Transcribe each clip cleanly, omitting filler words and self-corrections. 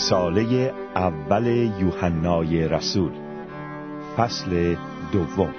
رساله اول یوحنای رسول، فصل دوم.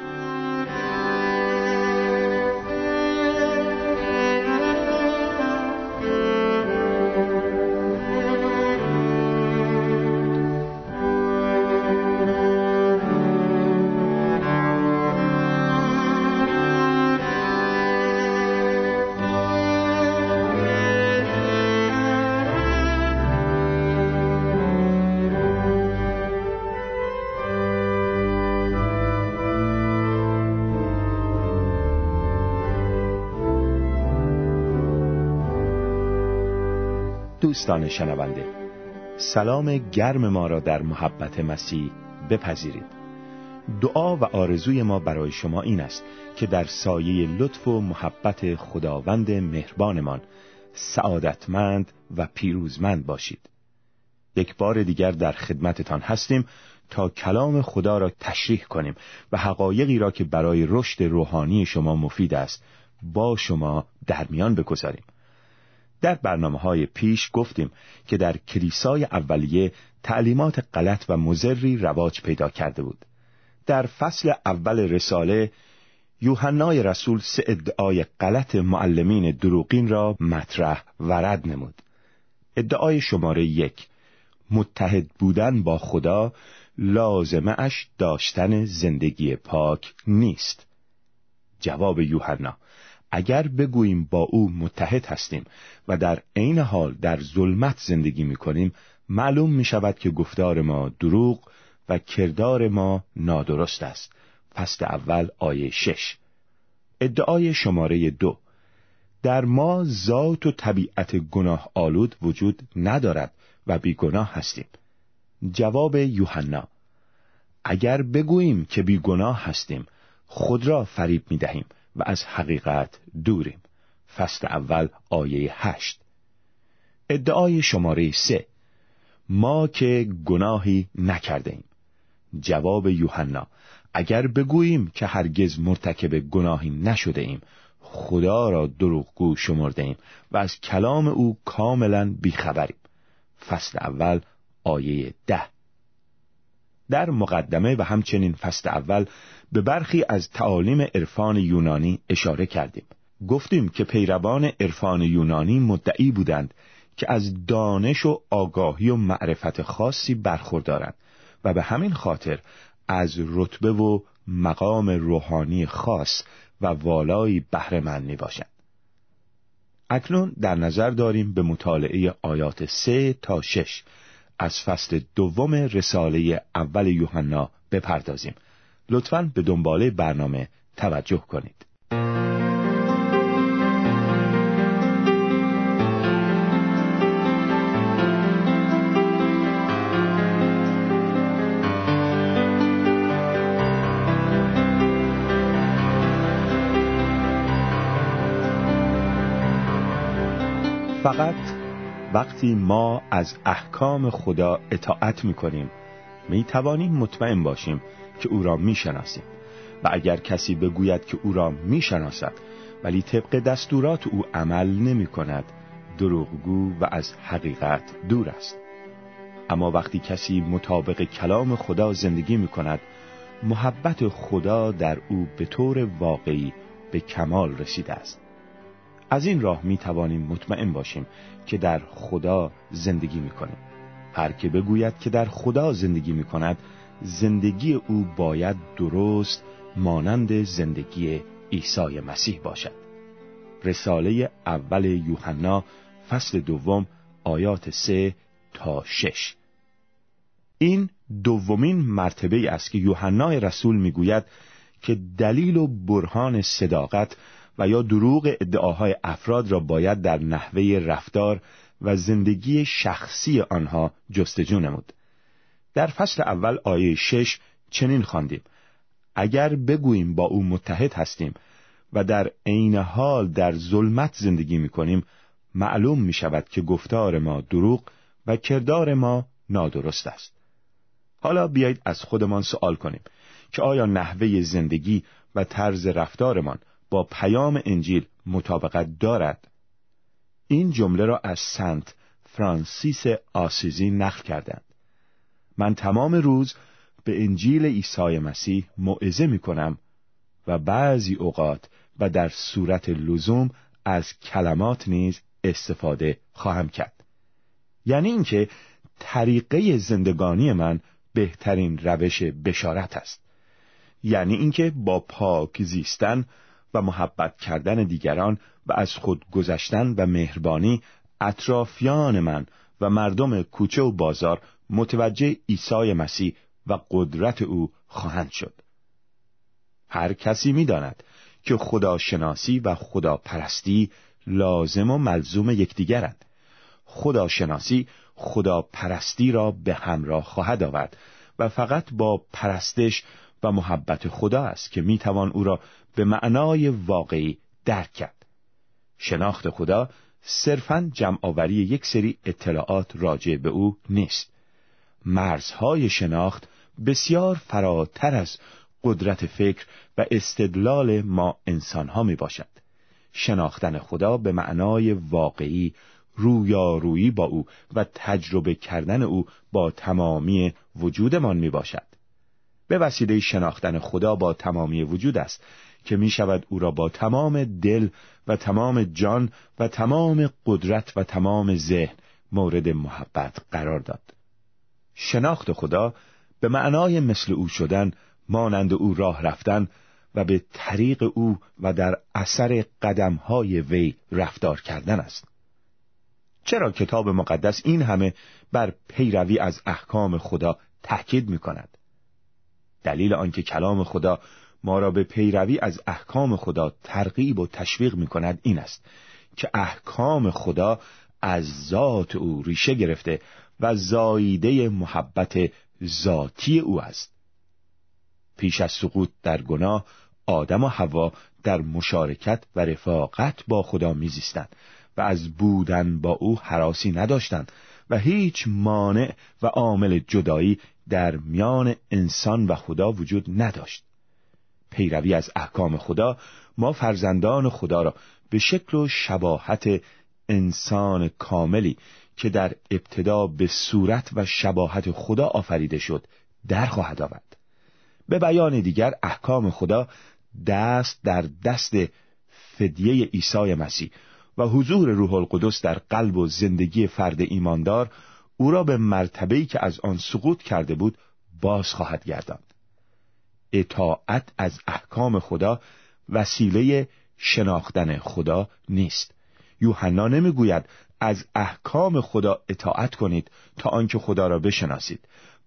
دوستان شنونده، سلام گرم ما را در محبت مسیح بپذیرید. دعا و آرزوی ما برای شما این است که در سایه لطف و محبت خداوند مهربانمان سعادتمند و پیروزمند باشید. یک بار دیگر در خدمتتان هستیم تا کلام خدا را تشریح کنیم و حقایقی را که برای رشد روحانی شما مفید است با شما در میان بگذاریم. در برنامه‌های پیش گفتیم که در کلیسای اولیه تعلیمات غلط و مضری رواج پیدا کرده بود. در فصل اول رساله یوحنای رسول سه ادعای غلط معلمین دروغین را مطرح و رد نمود. ادعای شماره 1: متحد بودن با خدا لازمه اش داشتن زندگی پاک نیست. جواب یوحنا: اگر بگوییم با او متحد هستیم و در عین حال در ظلمت زندگی می‌کنیم، معلوم می‌شود که گفتار ما دروغ و کردار ما نادرست است. فصل اول آیه 6. ادعای شماره 2: در ما ذات و طبیعت گناه آلود وجود ندارد و بیگناه هستیم. جواب یوحنا: اگر بگوییم که بیگناه هستیم، خود را فریب می‌دهیم و از حقیقت دوریم. فصل اول آیه 8. ادعای شماره 3: ما که گناهی نکرده ایم. جواب یوحنا: اگر بگوییم که هرگز مرتکب گناهی نشده ایم، خدا را دروغگو شمرده ایم و از کلام او کاملا بیخبریم. فصل اول آیه 10. در مقدمه و همچنین فصل اول به برخی از تعالیم عرفان یونانی اشاره کردیم. گفتیم که پیروان عرفان یونانی مدعی بودند که از دانش و آگاهی و معرفت خاصی برخوردارند و به همین خاطر از رتبه و مقام روحانی خاص و والایی بهره‌مند می‌باشند. اکنون در نظر داریم به مطالعه آیات 3 تا 6 از فصل دوم رساله اول یوحنا بپردازیم. لطفاً به دنباله برنامه توجه کنید. فقط وقتی ما از احکام خدا اطاعت می‌کنیم، می‌توانیم مطمئن باشیم که او را می‌شناسیم. و اگر کسی بگوید که او را می‌شناسد ولی طبق دستورات او عمل نمی‌کند، دروغگو و از حقیقت دور است. اما وقتی کسی مطابق کلام خدا زندگی می‌کند، محبت خدا در او به طور واقعی به کمال رسیده است. از این راه می توانیم مطمئن باشیم که در خدا زندگی می کنیم. هر که بگوید که در خدا زندگی می کند، زندگی او باید درست مانند زندگی عیسی مسیح باشد. رساله اول یوحنا فصل دوم آیات 3 تا 6. این دومین مرتبه ای است که یوحنای رسول می گوید که دلیل و برهان صداقت و یا دروغ ادعاهای افراد را باید در نحوه رفتار و زندگی شخصی آنها جستجو نمود. در فصل اول آیه 6 چنین خواندیم: اگر بگوییم با او متحد هستیم و در عین حال در ظلمت زندگی می‌کنیم، معلوم می‌شود که گفتار ما دروغ و کردار ما نادرست است. حالا بیایید از خودمان سوال کنیم که آیا نحوه زندگی و طرز رفتارمان با پیام انجیل مطابقت دارد؟ این جمله را از سنت فرانسیس آسیزی نقل کردند. من تمام روز به انجیل عیسی مسیح موعظه می کنم و بعضی اوقات و در صورت لزوم از کلمات نیز استفاده خواهم کرد. یعنی اینکه طریقه زندگانی من بهترین روش بشارت است. یعنی اینکه با پاک زیستن و محبت کردن دیگران و از خود گذشتن و مهربانی اطرافیان من و مردم کوچه و بازار متوجه عیسی مسیح و قدرت او خواهند شد. هر کسی می داند که خداشناسی و خداپرستی لازم و ملزوم یکدیگرند. خداشناسی خداپرستی را به همراه خواهد آورد و فقط با پرستش و محبت خدا است که می توان او را به معنای واقعی درک کرد. شناخت خدا صرفاً جمع‌آوری یک سری اطلاعات راجع به او نیست. مرزهای شناخت بسیار فراتر از قدرت فکر و استدلال ما انسان‌ها می باشد. شناختن خدا به معنای واقعی رویارویی با او و تجربه کردن او با تمامی وجودمان می باشد. به وسیله شناختن خدا با تمامی وجود است که می شود او را با تمام دل و تمام جان و تمام قدرت و تمام ذهن مورد محبت قرار داد. شناخت خدا به معنای مثل او شدن، مانند او راه رفتن و به طریق او و در اثر قدم‌های وی رفتار کردن است. چرا کتاب مقدس این همه بر پیروی از احکام خدا تاکید می‌کند؟ دلیل آنکه کلام خدا ما را به پیروی از احکام خدا ترغیب و تشویق می‌کند این است که احکام خدا از ذات او ریشه گرفته و زاییده محبت ذاتی او است. پیش از سقوط در گناه، آدم و حوا در مشارکت و رفاقت با خدا می‌زیستند و از بودن با او هراسی نداشتند و هیچ مانع و عامل جدایی در میان انسان و خدا وجود نداشت. پیروی از احکام خدا ما فرزندان خدا را به شکل و شباهت انسان کاملی که در ابتدا به صورت و شباهت خدا آفریده شد در خواهد آورد. به بیان دیگر، احکام خدا دست در دست فدیه عیسی مسیح و حضور روح القدس در قلب و زندگی فرد ایماندار او را به مرتبه‌ای که از آن سقوط کرده بود باز خواهد گرداند. اطاعت از احکام خدا وسیله شناختن خدا نیست. یوحنا نمیگوید از احکام خدا اطاعت کنید تا آنکه خدا را بشناسید،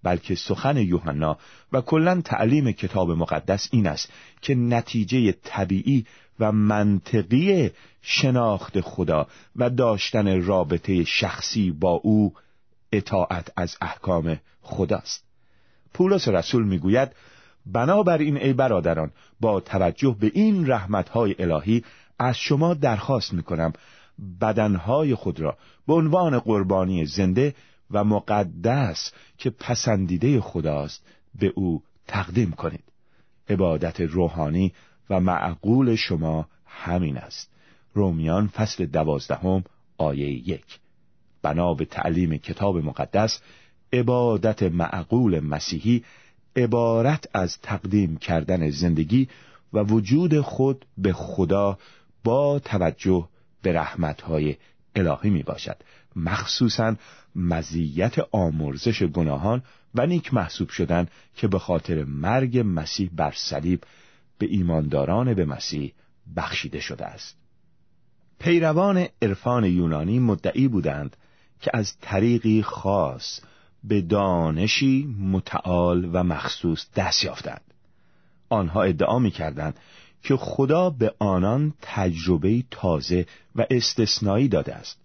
بلکه سخن یوحنا و کلاً تعلیم کتاب مقدس این است که نتیجه طبیعی و منطقی شناخت خدا و داشتن رابطه شخصی با او اطاعت از احکام خداست. پولس رسول میگوید: بنابراین ای برادران، با توجه به این رحمت‌های الهی از شما درخواست می‌کنم بدنهای خود را به عنوان قربانی زنده و مقدس که پسندیده خداست به او تقدیم کنید. عبادت روحانی و معقول شما همین است. رومیان فصل 12 آیه 1. بنا به تعلیم کتاب مقدس، عبادت معقول مسیحی عبارت از تقدیم کردن زندگی و وجود خود به خدا با توجه به رحمت‌های الهی می باشد، مخصوصاً مزیت آمرزش گناهان و نیک محسوب شدن که به خاطر مرگ مسیح بر صلیب به ایمانداران به مسیح بخشیده شده است. پیروان عرفان یونانی مدعی بودند که از طریقی خاص به دانشی متعال و مخصوص دست یافتند. آنها ادعا می‌کردند که خدا به آنان تجربه تازه و استثنایی داده است.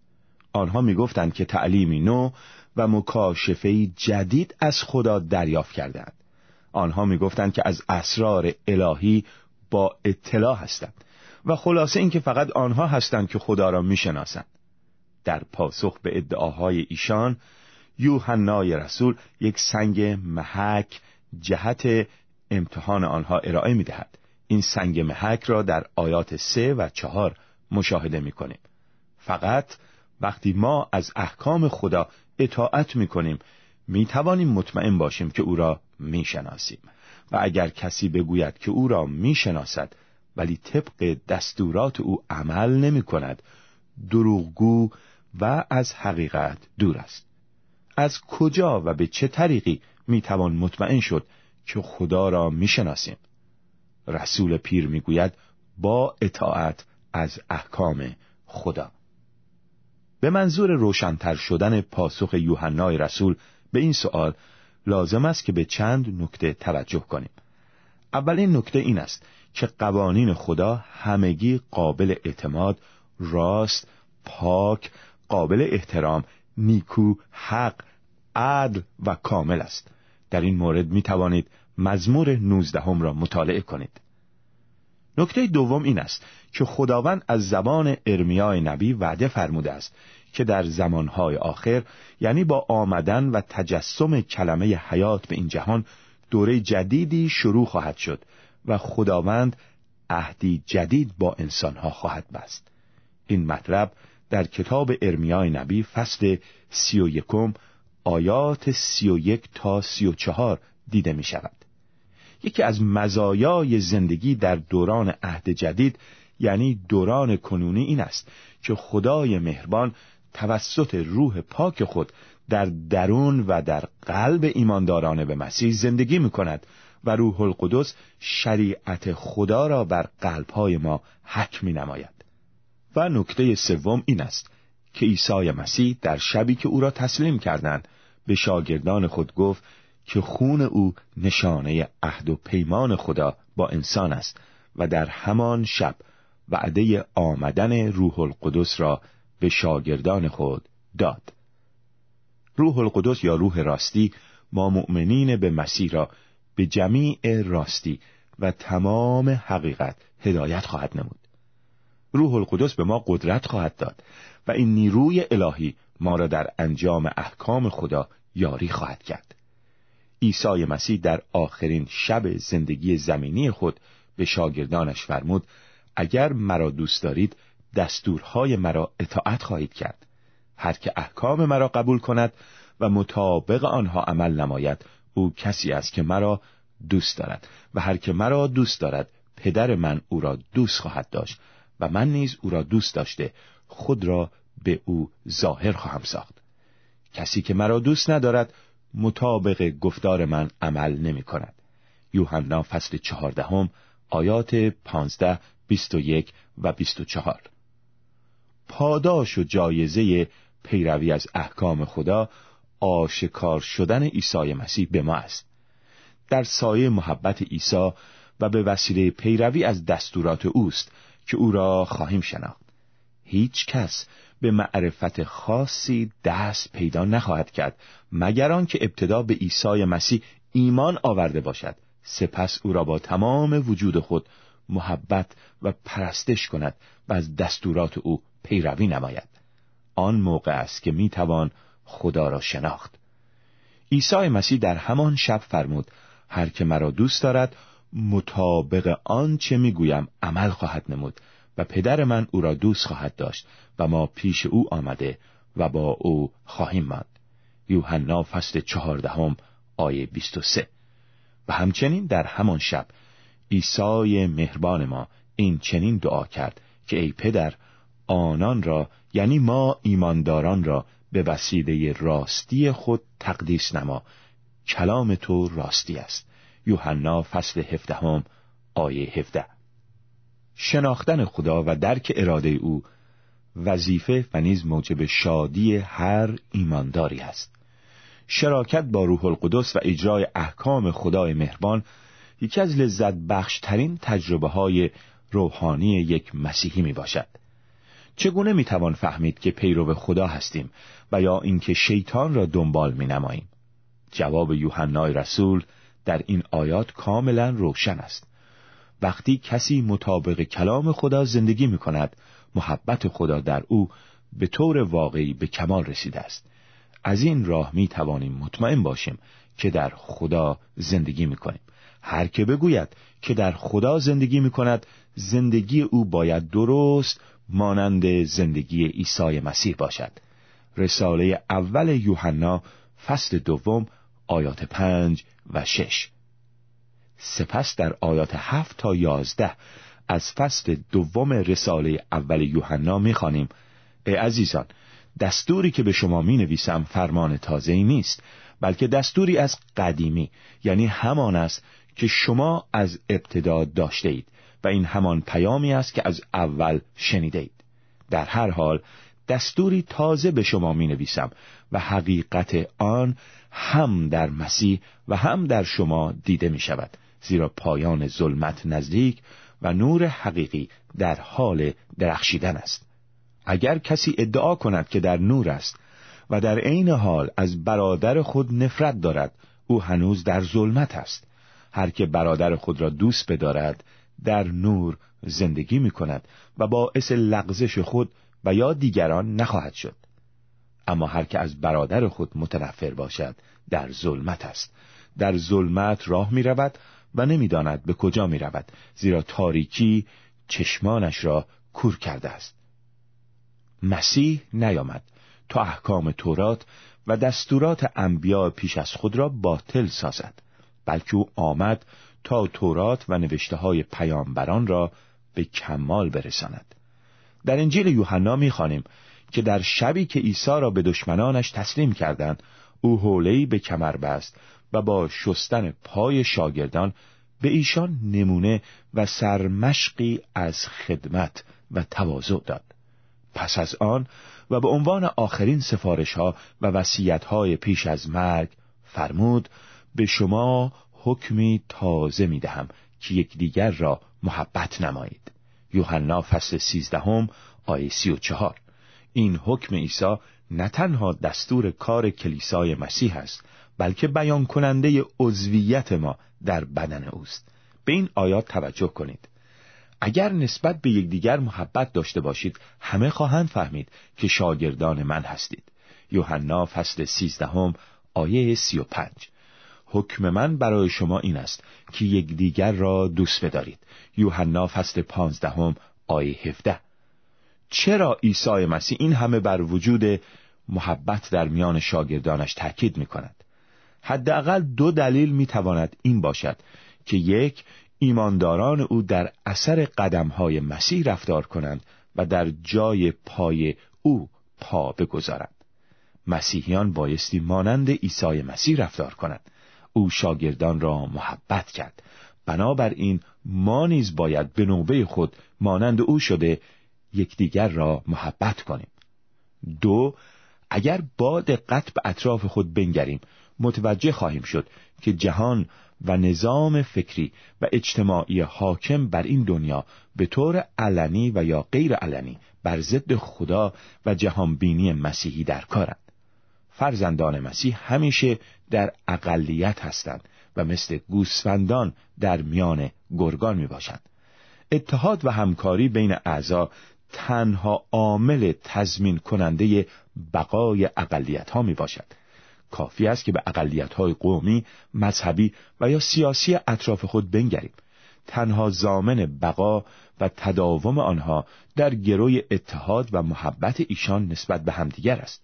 آنها می‌گفتند که تعلیمی نو و مکاشفه‌ای جدید از خدا دریافت کردند. آنها می‌گفتند که از اسرار الهی با اطلاع هستند و خلاصه اینکه فقط آنها هستند که خدا را می‌شناسند. در پاسخ به ادعاهای ایشان، یوحنای رسول یک سنگ محک جهت امتحان آنها ارائه می‌دهد. این سنگ محک را در آیات 3 و 4 مشاهده می‌کنیم. فقط وقتی ما از احکام خدا اطاعت می‌کنیم، می‌توانیم مطمئن باشیم که او را می‌شناسیم. و اگر کسی بگوید که او را می‌شناسد ولی طبق دستورات او عمل نمی‌کند، دروغگو و از حقیقت دور است. از کجا و به چه طریقی می‌توان مطمئن شد که خدا را می‌شناسیم؟ رسول پیر می‌گوید با اطاعت از احکام خدا. به منظور روشن‌تر شدن پاسخ یوحنای رسول به این سؤال لازم است که به چند نکته توجه کنیم. اولین نکته این است که قوانین خدا همگی قابل اعتماد، راست، پاک، قابل احترام، نیکو، حق، عدل و کامل است. در این مورد می توانید مزمور 19 را مطالعه کنید. نکته دوم این است که خداوند از زبان ارمیای نبی وعده فرموده است که در زمانهای آخر، یعنی با آمدن و تجسم کلمه حیات به این جهان، دوره جدیدی شروع خواهد شد و خداوند عهدی جدید با انسانها خواهد بست. این مطلب در کتاب ارمیای نبی فصل 31 آیات 31 تا 34 دیده می شود. یکی از مزایای زندگی در دوران عهد جدید، یعنی دوران کنونی، این است که خدای مهربان توسط روح پاک خود در درون و در قلب ایمانداران به مسیح زندگی می کند و روح القدس شریعت خدا را بر قلب‌های ما حکم می‌نماید. و نکته سوم این است که عیسی مسیح در شبی که او را تسلیم کردند به شاگردان خود گفت که خون او نشانه عهد و پیمان خدا با انسان است و در همان شب وعده آمدن روح القدس را به شاگردان خود داد. روح القدس یا روح راستی ما مؤمنین به مسیح را به جمیع راستی و تمام حقیقت هدایت خواهد نمود. روح القدس به ما قدرت خواهد داد و این نیروی الهی ما را در انجام احکام خدا یاری خواهد کرد. عیسی مسیح در آخرین شب زندگی زمینی خود به شاگردانش فرمود اگر مرا دوست دارید دستورهای مرا اطاعت خواهید کرد. هر که احکام مرا قبول کند و مطابق آنها عمل نماید او کسی است که مرا دوست دارد و هر که مرا دوست دارد پدر من او را دوست خواهد داشت و من نیز او را دوست داشته خود را به او ظاهر خواهم ساخت. کسی که مرا دوست ندارد مطابق گفتار من عمل نمی کند. یوحنا فصل 14 آیات 15، 21 و 24. پاداش و جایزه پیروی از احکام خدا آشکار شدن عیسی مسیح به ما است. در سایه محبت عیسی و به وسیله پیروی از دستورات اوست که او را خواهیم شناخت. هیچ کس به معرفت خاصی دست پیدا نخواهد کرد مگر آن که ابتدا به عیسی مسیح ایمان آورده باشد، سپس او را با تمام وجود خود محبت و پرستش کند و از دستورات او پیروی نماید. آن موقع است که می توان خدا را شناخت. عیسی مسیح در همان شب فرمود هر که مرا دوست دارد مطابق آن چه می گویم عمل خواهد نمود و پدر من او را دوست خواهد داشت و ما پیش او آمده و با او خواهیم ماند. یوحنا فصل 14 آیه 23. و همچنین در همان شب عیسی مهربان ما این چنین دعا کرد که ای پدر آنان را، یعنی ما ایمانداران را، به وسیله راستی خود تقدیس نما، کلام تو راستی است. یوحنا فصل 17 آیه 17. شناختن خدا و درک اراده او وظیفه و نیز موجب شادی هر ایمانداری است. شراکت با روح القدس و اجرای احکام خدای مهربان یکی از لذت بخش ترین تجربه های روحانی یک مسیحی می باشد. چگونه می توان فهمید که پیرو خدا هستیم و یا اینکه شیطان را دنبال می نماییم؟ جواب یوحنای رسول در این آیات کاملا روشن است. وقتی کسی مطابق کلام خدا زندگی می کند، محبت خدا در او به طور واقعی به کمال رسیده است. از این راه می توانیم مطمئن باشیم که در خدا زندگی می کنیم. هر که بگوید که در خدا زندگی می کند، زندگی او باید درست، مانند زندگی عیسی مسیح باشد. رساله اول یوحنا فصل دوم آیات 5 و 6. سپس در آیات 7 تا 11 از فصل دوم رساله اول یوحنا می‌خوانیم: ای عزیزان، دستوری که به شما می‌نویسم فرمان تازه‌ای نیست، بلکه دستوری از قدیمی، یعنی همان است که شما از ابتدا داشته اید و این همان پیامی است که از اول شنیده اید. در هر حال دستوری تازه به شما می‌نویسم و حقیقت آن هم در مسیح و هم در شما دیده می‌شود، زیرا پایان ظلمت نزدیک و نور حقیقی در حال درخشیدن است. اگر کسی ادعا کند که در نور است و در عین حال از برادر خود نفرت دارد، او هنوز در ظلمت است. هر که برادر خود را دوست بدارد در نور زندگی می کند و باعث لغزش خود و یا دیگران نخواهد شد. اما هر که از برادر خود متنفر باشد در ظلمت است، در ظلمت راه می رود و نمی داند به کجا می رود، زیرا تاریکی چشمانش را کور کرده است. مسیح نیامد تا احکام تورات و دستورات انبیا پیش از خود را باطل سازد، بلکه او آمد تا تورات و نوشته‌های پیامبران را به کمال برساند. در انجیل یوحنا می‌خوانیم که در شبی که عیسی را به دشمنانش تسلیم کردند، او حوله‌ای به کمر بست و با شستن پای شاگردان به ایشان نمونه و سرمشقی از خدمت و تواضع داد. پس از آن و به عنوان آخرین سفارش‌ها و وصیت‌های پیش از مرگ فرمود: به شما حکمی تازه می‌دهم که یکدیگر را محبت نمایید. یوحنا فصل 13 آیه 34. این حکم عیسی نه تنها دستور کار کلیسای مسیح است، بلکه بیان کننده عضویت ما در بدن اوست. به این آیات توجه کنید. اگر نسبت به یکدیگر محبت داشته باشید، همه خواهند فهمید که شاگردان من هستید. یوحنا فصل 13 آیه 35. حکم من برای شما این است که یکدیگر را دوست بدارید. یوحنا فصل 15 آیه 17. چرا عیسی مسیح این همه بر وجود محبت در میان شاگردانش تاکید می‌کند؟ حداقل دو دلیل می‌تواند این باشد که یک، ایمانداران او در اثر قدم‌های مسیح رفتار کنند و در جای پای او پا بگذارند. مسیحیان بایستی مانند عیسی مسیح رفتار کنند. او شاگردان را محبت کرد، بنابراین ما نیز باید به نوبه خود مانند او شده یکدیگر را محبت کنیم. دو، اگر با دقت به اطراف خود بنگریم، متوجه خواهیم شد که جهان و نظام فکری و اجتماعی حاکم بر این دنیا به طور علنی و یا غیر علنی بر ضد خدا و جهانبینی مسیحی در کارند. فرزندان مسیح همیشه در اقلیت هستند و مثل گوسفندان در میان گرگان می باشند. اتحاد و همکاری بین اعضا تنها عامل تضمین کننده بقای اقلیت ها می باشد. کافی است که به اقلیت‌های قومی، مذهبی و یا سیاسی اطراف خود بنگریم. تنها ضامن بقا و تداوم آنها در گروی اتحاد و محبت ایشان نسبت به همدیگر است.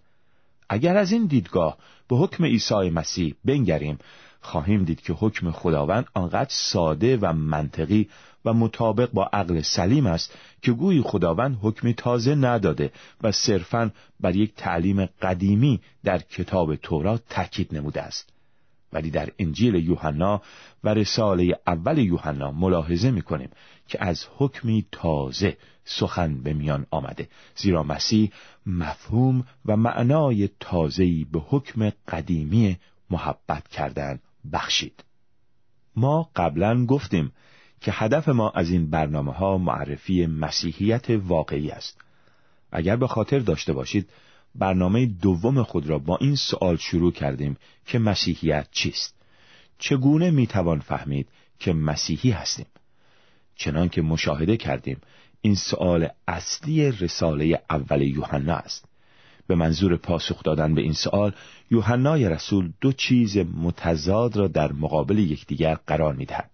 اگر از این دیدگاه به حکم عیسی مسیح بنگریم، خواهیم دید که حکم خداوند آنقدر ساده و منطقی و مطابق با عقل سلیم است که گویی خداوند حکمی تازه نداده و صرفاً بر یک تعلیم قدیمی در کتاب تورات تاکید نموده است. ولی در انجیل یوحنا و رساله اول یوحنا ملاحظه می‌کنیم که از حکمی تازه سخن به میان آمده، زیرا مسیح مفهوم و معنای تازه‌ای به حکم قدیمی محبت کردن بخشید. ما قبلاً گفتیم که هدف ما از این برنامه‌ها معرفی مسیحیت واقعی است. اگر به خاطر داشته باشید، برنامه دوم خود را با این سوال شروع کردیم که مسیحیت چیست؟ چگونه میتوان فهمید که مسیحی هستیم؟ چنان که مشاهده کردیم، این سوال اصلی رساله اول یوحنا است. به منظور پاسخ دادن به این سوال، یوحنای رسول دو چیز متضاد را در مقابل یکدیگر قرار می‌دهد.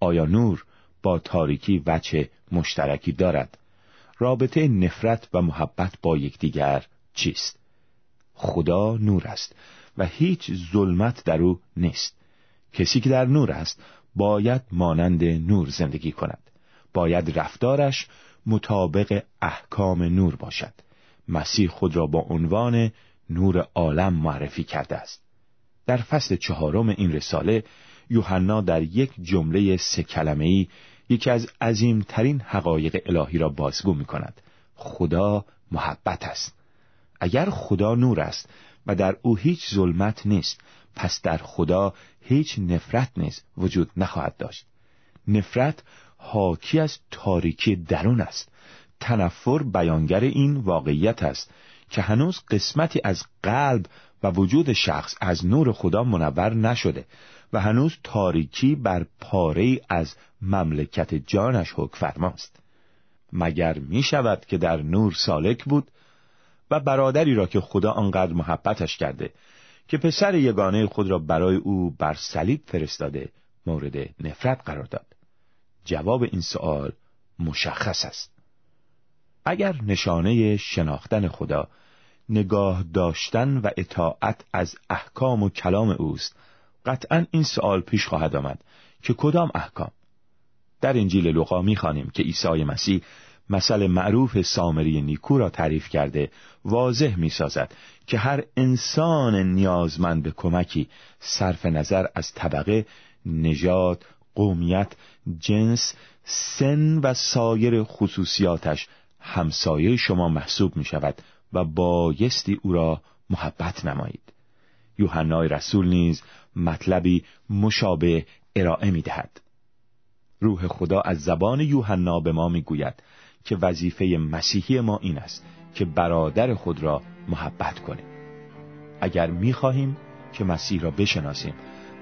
آیا نور با تاریکی وجه مشترکی دارد؟ رابطه نفرت و محبت با یکدیگر چیست؟ خدا نور است و هیچ ظلمت در او نیست. کسی که در نور است باید مانند نور زندگی کند. باید رفتارش مطابق احکام نور باشد. مسیح خود را با عنوان نور عالم معرفی کرده است. در فصل 4 این رساله یوحنا در یک جمله 3 کلمه‌ای یکی از عظیمترین حقایق الهی را بازگو می کند. خدا محبت است. اگر خدا نور است و در او هیچ ظلمت نیست، پس در خدا هیچ نفرت نیست وجود نخواهد داشت. نفرت حاکی از تاریکی درون است. تنفر بیانگر این واقعیت است که هنوز قسمتی از قلب و وجود شخص از نور خدا منور نشده و هنوز تاریکی بر پاره از مملکت جانش حکم فرماست. مگر می شود که در نور سالک بود و برادری را که خدا آنقدر محبتش کرده که پسر یگانه خود را برای او بر صلیب فرستاده مورد نفرت قرار داد؟ جواب این سؤال مشخص است. اگر نشانه شناختن خدا نگاه داشتن و اطاعت از احکام و کلام اوست، قطعاً این سؤال پیش خواهد آمد که کدام احکام؟ در انجیل لوقا می‌خوانیم که عیسی مسیح مثل معروف سامری نیکو را تعریف کرده واضح می‌سازد که هر انسان نیازمند به کمکی صرف نظر از طبقه، نژاد، قومیت، جنس، سن و سایر خصوصیاتش همسایه شما محسوب می شود و بایستی او را محبت نمایید. یوحنای رسول نیز مطلبی مشابه ارائه می دهد. روح خدا از زبان یوحنا به ما می گوید که وظیفه مسیحی ما این است که برادر خود را محبت کنیم. اگر می خواهیم که مسیح را بشناسیم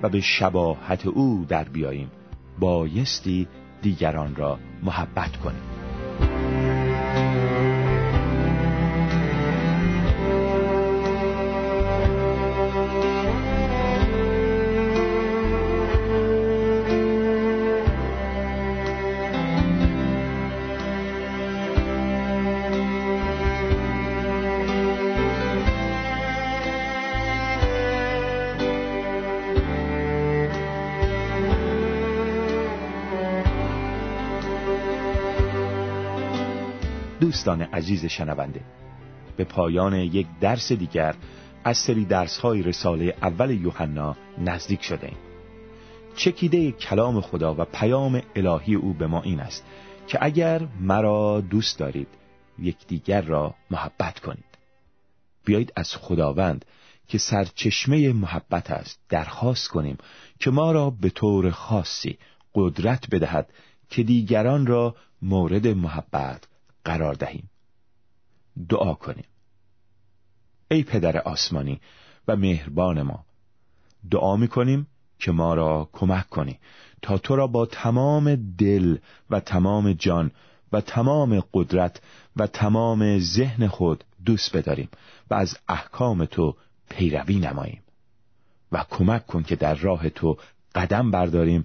و به شباهت او در بیاییم، بایستی دیگران را محبت کنیم. دوستان عزیز شنونده، به پایان یک درس دیگر از سری درس‌های رساله اول یوحنا نزدیک شده ایم. چکیده کلام خدا و پیام الهی او به ما این است که اگر مرا دوست دارید، یکدیگر را محبت کنید. بیایید از خداوند که سرچشمه محبت است درخواست کنیم که ما را به طور خاصی قدرت بدهد که دیگران را مورد محبت قرار دهیم. دعا کنیم. ای پدر آسمانی و مهربان ما، دعا می کنیم که ما را کمک کنی تا تو را با تمام دل و تمام جان و تمام قدرت و تمام ذهن خود دوست بداریم و از احکام تو پیروی نماییم، و کمک کن که در راه تو قدم برداریم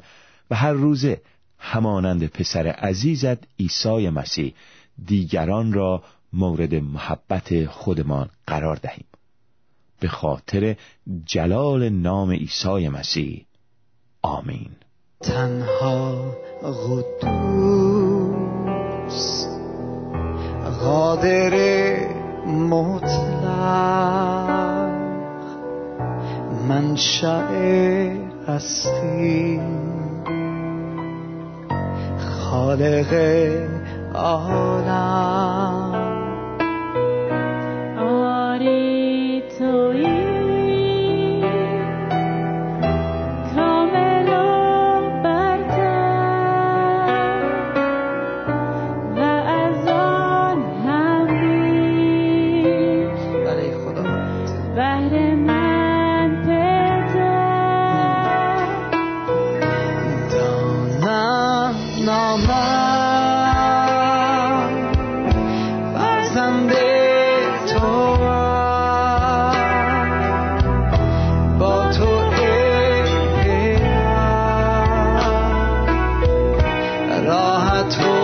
و هر روزه همانند پسر عزیزت عیسی مسیح دیگران را مورد محبت خودمان قرار دهیم. به خاطر جلال نام عیسی مسیح، آمین. تنها قدوس، قادر مطلق، منشأ هستی، خالق عالم، آری تویی کامل و برتر و از آن همه‌یش بهر من پدر. دانم نامم تو